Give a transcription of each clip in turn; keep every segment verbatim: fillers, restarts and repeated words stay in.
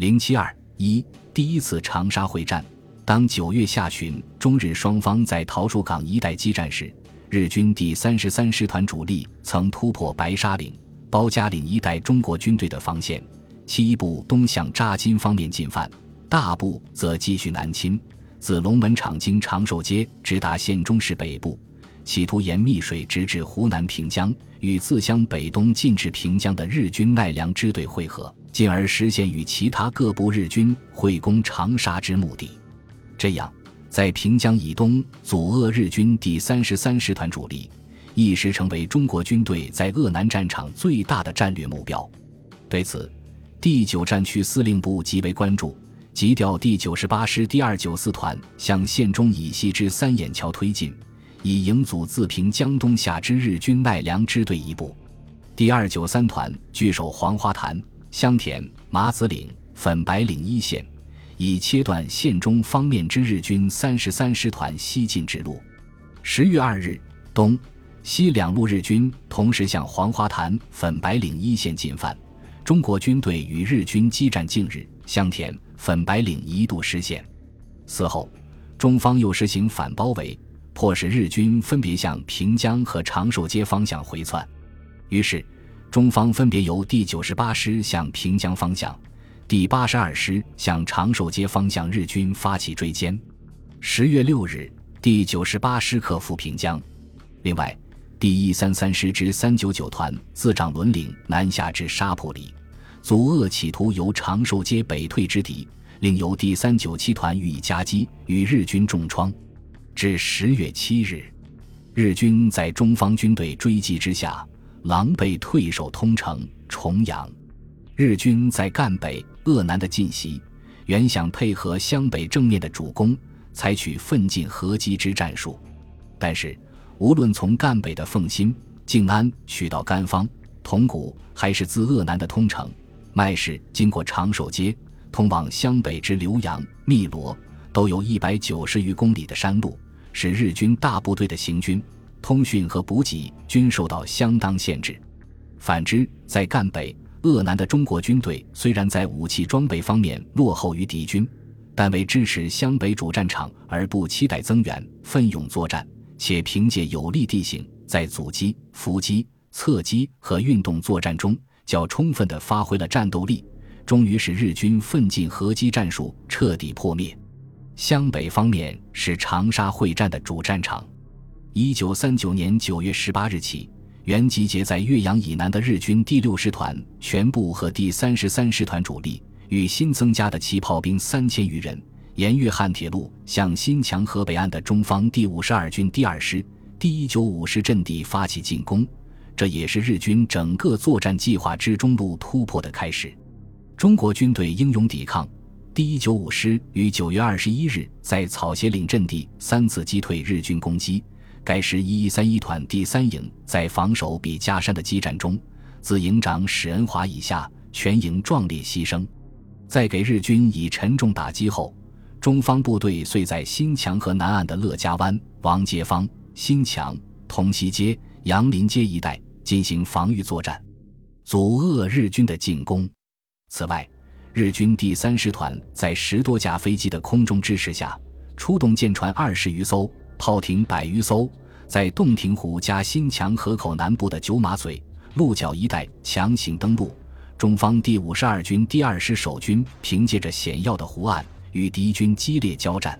零七二一第一次长沙会战。当九月下旬中日双方在陶厝港一带激战时，日军第三十三师团主力曾突破白沙岭、包家岭一带中国军队的防线，其一部东向扎金方面进犯，大部则继续南侵，自龙门场经长寿街直达县中市北部，企图沿密水直至湖南平江，与自湘北东进至平江的日军奈良支队会合，进而实现与其他各部日军会攻长沙之目的。这样，在平江以东阻遏日军第三十三师团主力，一时成为中国军队在鄂南战场最大的战略目标。对此，第九战区司令部极为关注，急调第九十八师第二九四团向县中以西之三眼桥推进，以营阻自平江东下之日军奈良支队一部。第二九三团据守黄花潭、香田、麻子岭、粉白岭一线，以切断县中方面之日军三十三师团西进之路。十月二日，东西两路日军同时向黄花潭、粉白岭一线进犯，中国军队与日军激战近日，香田、粉白岭一度失陷。此后，中方又实行反包围，迫使日军分别向平江和长寿街方向回窜。于是中方分别由第九十八师向平江方向、第八十二师向长寿街方向日军发起追歼。十月六日，第九十八师克复平江。另外，第一三三师之三九九团自长伦岭南下至沙浦里，阻遏企图由长寿街北退之敌，另由第三九七团予以夹击，与日军重创。至十月七日，日军在中方军队追击之下狼狈退守通城、重阳。日军在赣北、鄂南的进袭，原想配合湘北正面的主攻，采取奋进合击之战术，但是无论从赣北的奉新、靖安取到甘芳、铜鼓，还是自鄂南的通城、麦市，经过长寿街通往湘北之浏阳、汨罗，都有一百九十余公里的山路，使日军大部队的行军、通讯和补给均受到相当限制。反之，在赣北、鄂南的中国军队虽然在武器装备方面落后于敌军，但为支持湘北主战场而不期待增援，奋勇作战，且凭借有利地形，在阻击、伏击、侧击和运动作战中较充分地发挥了战斗力，终于使日军奋进合击战术彻底破灭。湘北方面是长沙会战的主战场。一九三九年九月十八日起，原集结在岳阳以南的日军第六师团全部和第三十三师团主力，与新增加的其炮兵三千余人，沿粤汉铁路向新墙河北岸的中方第五十二军第二师、第一九五师阵地发起进攻，这也是日军整个作战计划之中路突破的开始。中国军队英勇抵抗，第一九五师于九月二十一日在草鞋岭阵地三次击退日军攻击。该师一一三一团第三营在防守笔架山的激战中，自营长史恩华以下全营壮烈牺牲。在给日军以沉重打击后，中方部队遂在新墙河南岸的乐家湾、王街坊、新墙、同西街、杨林街一带进行防御作战，阻遏日军的进攻。此外，日军第三师团在十多架飞机的空中支持下，出动舰船二十余艘、炮艇百余艘，在洞庭湖加新墙河口南部的九马嘴、鹿角一带强行登陆。中方第五十二军第二师守军凭借着险要的湖岸与敌军激烈交战。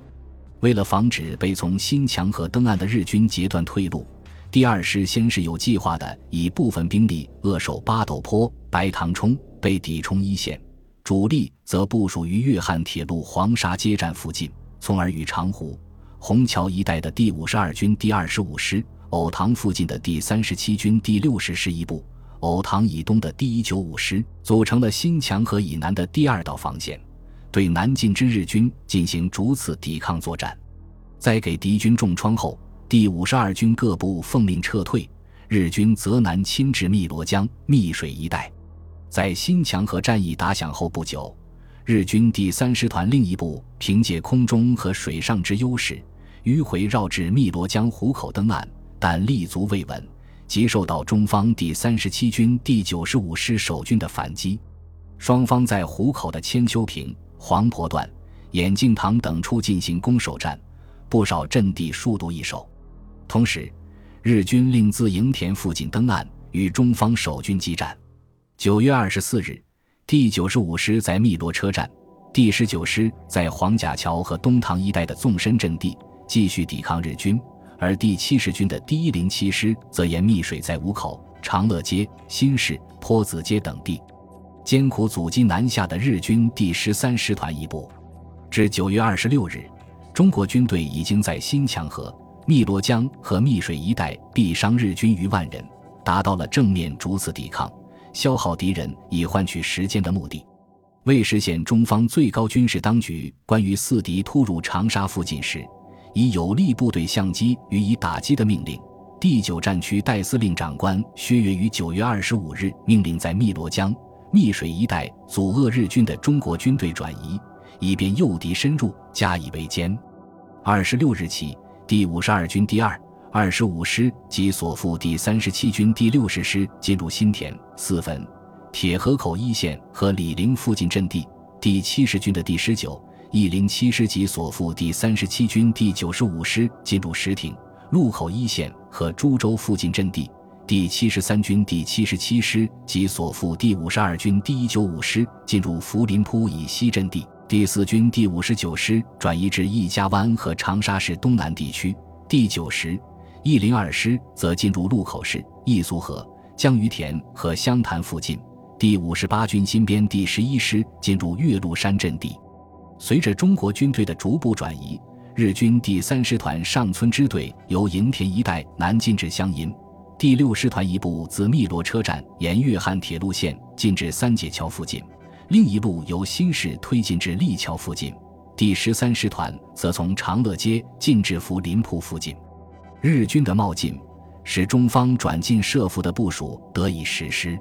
为了防止被从新墙河登岸的日军截断退路，第二师先是有计划的以部分兵力扼守八斗坡、白塘冲、被底冲一线，主力则部署于粤汉铁路黄沙街站附近，从而与长湖、虹桥一带的第五十二军第二十五师、藕塘附近的第三十七军第六十师一部、藕塘以东的第一九五师组成了新墙河以南的第二道防线，对南进之日军进行逐次抵抗作战。在给敌军重创后，第五十二军各部奉命撤退，日军则南侵至汨罗江、密水一带。在新墙河战役打响后不久，日军第三师团另一部凭借空中和水上之优势，迂回绕至汨罗江湖口登岸，但立足未稳，即受到中方第三十七军第九十五师守军的反击。双方在湖口的千秋坪、黄婆段、眼镜堂等处进行攻守战，不少阵地数度易手。同时，日军令自营田附近登岸，与中方守军激战。九月二十四日，第九十五师在汨罗车站，第十九师在黄甲桥和东塘一带的纵深阵地继续抵抗日军，而第七十军的第一零七师则沿汨水在五口、长乐街、新市、坡子街等地艰苦阻击南下的日军第十三师团一部。至九月二十六日，中国军队已经在新墙河、汨罗江和汨水一带毙伤日军逾万人，达到了正面逐次抵抗、消耗敌人以换取时间的目的。为实现中方最高军事当局关于四敌突入长沙附近时以有力部队相机予以打击的命令，第九战区代司令长官薛岳于九月二十五日命令在汨罗江、汨水一带阻遏日军的中国军队转移，以便诱敌深入，加以围歼。二十六日起，第五十二军第二、二十五师及所附第三十七军第六十师进入新田、四坟、铁河口一线和醴陵附近阵地，第七十军的第十九、一零七师及所附第三十七军第九十五师进入石亭、路口一线和株洲附近阵地，第七十三军第七十七师及所附第五十二军第一百九十五师进入福林铺以西阵地，第四军第五十九师转移至易家湾和长沙市东南地区，第九师、一百零二师则进入禄口市、易苏河、江鱼田和湘潭附近，第五十八军新编第十一师进入岳麓山阵地。随着中国军队的逐步转移，日军第三师团上村支队由营田一带南进至湘阴，第六师团一部自汨罗车站沿粤汉铁路线进至三姐桥附近，另一路由新市推进至立桥附近，第十三师团则从长乐街进至福林铺附近。日军的冒进使中方转进设伏的部署得以实施。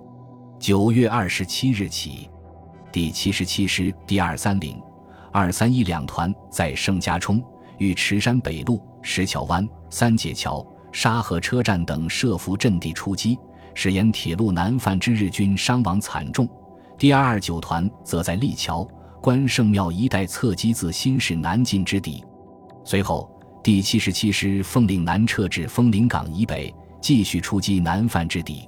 九月二十七日起，第七十七师第二三零、二三一两团在盛家冲、与池山北路、石桥湾、三姐桥、沙河车站等设伏阵地出击，使沿铁路南犯之日军伤亡惨重。第二二九团则在立桥、关圣庙一带侧击自新市南进之敌。随后，第七十七师奉令南撤至枫林港以北，继续出击南犯之敌。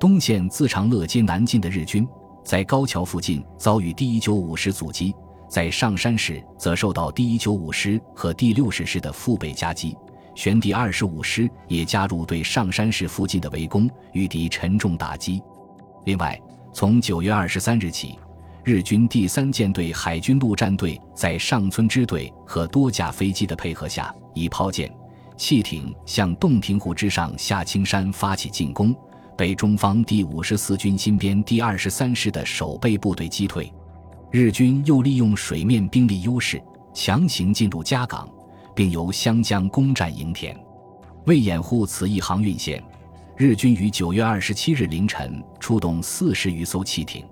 东线自长乐街南进的日军在高桥附近遭遇第一百九十五师阻击，在上山市则受到第一百九十五师和第六十师的腹背夹击，旋第二十五师也加入对上山市附近的围攻，与敌沉重打击。另外，从九月二十三日起，日军第三舰队海军陆战队在上村支队和多架飞机的配合下，以炮舰、汽艇向洞庭湖之上下青山发起进攻，被中方第五十四军新编第二十三师的守备部队击退。日军又利用水面兵力优势强行进入嘉港，并由湘江攻占营田。为掩护此一航运线，日军于九月二十七日凌晨出动四十余艘汽艇，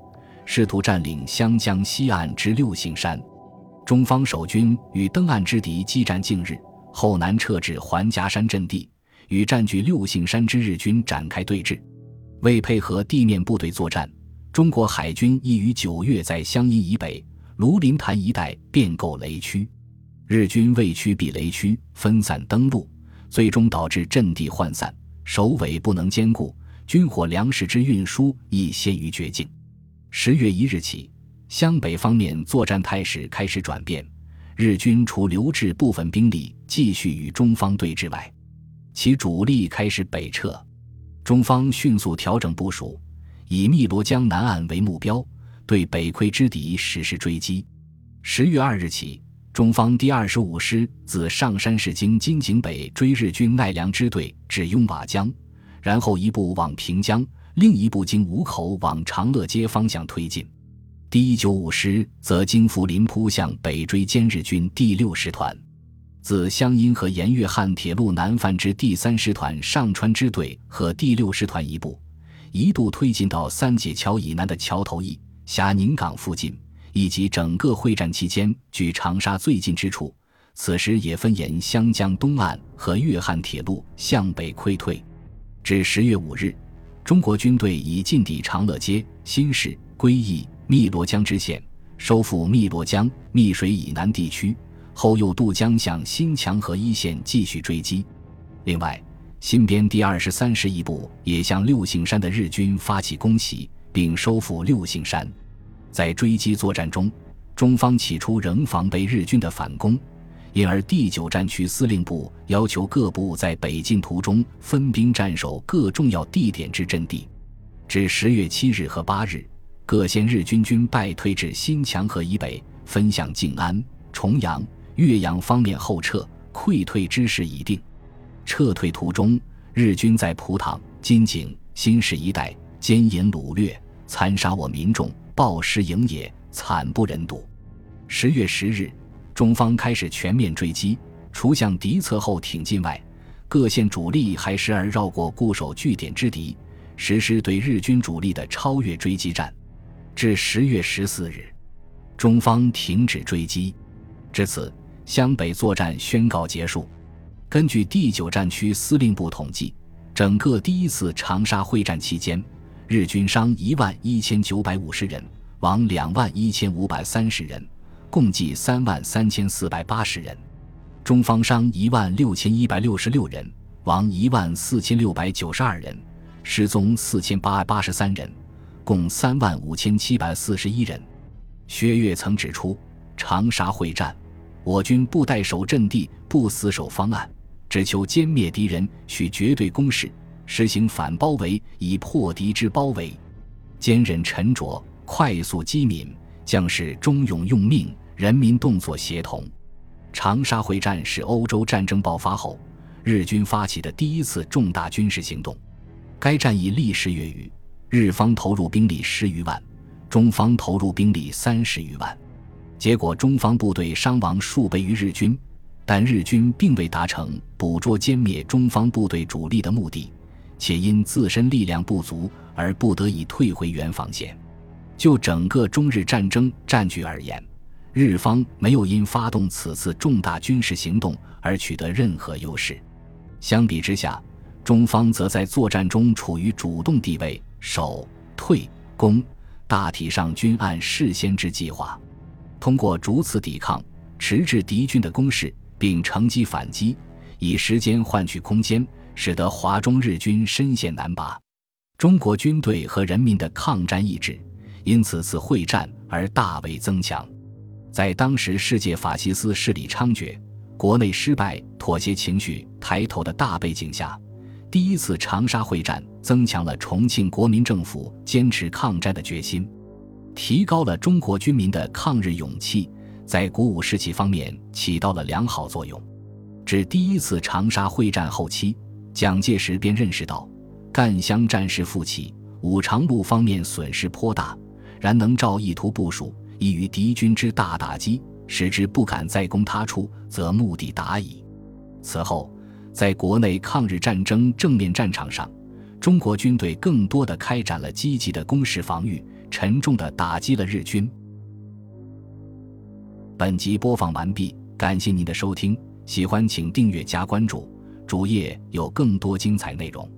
试图占领湘江西岸之六行山。中方守军与登岸之敌激战近日，后南撤至环夹山阵地，与占据六行山之日军展开对峙。为配合地面部队作战，中国海军亦于九月在湘阴以北、卢林潭一带变构雷区，日军未驱避雷区，分散登陆，最终导致阵地涣散，首尾不能兼顾，军火粮食之运输亦陷于绝境。十月一日起，湘北方面作战态势开始转变，日军除留置部分兵力继续与中方对峙外，其主力开始北撤。中方迅速调整部署，以汨罗江南岸为目标，对北溃之敌实施追击。十月二日起，中方第二十五师自上山市经金井北追日军奈良支队至雍瓦江，然后一部往平江，另一部经五口往长乐街方向推进。第一百九十五师则经福林铺向北追歼日军第六师团。自湘阴和沿粤汉铁路南犯之第三师团上川支队和第六师团一部一度推进到三姐桥以南的桥头驿、霞宁港附近，以及整个会战期间距长沙最近之处，此时也分沿湘江东岸和粤汉铁路向北溃退。至十月五日，中国军队已进抵长乐街、新市、归义、汨罗江知县，收复汨罗江、汨水以南地区，后又渡江向新墙和一线继续追击。另外，新编第二十三师一部也向六姓山的日军发起攻袭，并收复六姓山。在追击作战中，中方起初仍防备日军的反攻，因而第九战区司令部要求各部在北进途中分兵占守各重要地点之阵地。至十月七日和八日，各县日军军败退至新墙河以北，分向静安、重阳、岳阳方面后撤，溃退之势已定。撤退途中，日军在蒲塘、金井、新市一带奸淫掳掠，残杀我民众，暴尸营野，惨不忍睹。十月十日，中方开始全面追击，除向敌侧后挺进外，各县主力还时而绕过固守据点之敌，实施对日军主力的超越追击战。至十月十四日，中方停止追击。至此，湘北作战宣告结束。根据第九战区司令部统计，整个第一次长沙会战期间，日军伤一万一千九百五十人，亡两万一千五百三十人，共计三万三千四百八十人；中方伤一万六千一百六十六人，亡一万四千六百九十二人，失踪四千八百八十三人，共三万五千七百四十一人。薛岳曾指出，长沙会战，我军不带守阵地，不死守方案，只求歼灭敌人，取绝对攻势，实行反包围，以破敌之包围。坚韧沉着，快速机敏，将士忠勇用命，人民动作协同。长沙会战是欧洲战争爆发后日军发起的第一次重大军事行动。该战役历时月余，日方投入兵力十余万，中方投入兵力三十余万。结果中方部队伤亡数倍于日军，但日军并未达成捕捉歼灭中方部队主力的目的，且因自身力量不足而不得已退回原防线。就整个中日战争战局而言，日方没有因发动此次重大军事行动而取得任何优势。相比之下，中方则在作战中处于主动地位，守、退、攻大体上均按事先之计划，通过逐次抵抗迟滞敌军的攻势，并乘机反击，以时间换取空间，使得华中日军深陷难拔。中国军队和人民的抗战意志因此次会战而大为增强。在当时世界法西斯势力猖獗、国内失败妥协情绪抬头的大背景下，第一次长沙会战增强了重庆国民政府坚持抗战的决心，提高了中国军民的抗日勇气，在鼓舞士气方面起到了良好作用。至第一次长沙会战后期，蒋介石便认识到赣湘战事复起，五常路方面损失颇大，然能照意图部署，以于敌军之大打击，使之不敢再攻他处，则目的达矣。此后，在国内抗日战争正面战场上，中国军队更多地开展了积极的攻势防御，沉重地打击了日军。本集播放完毕，感谢您的收听，喜欢请订阅加关注，主页有更多精彩内容。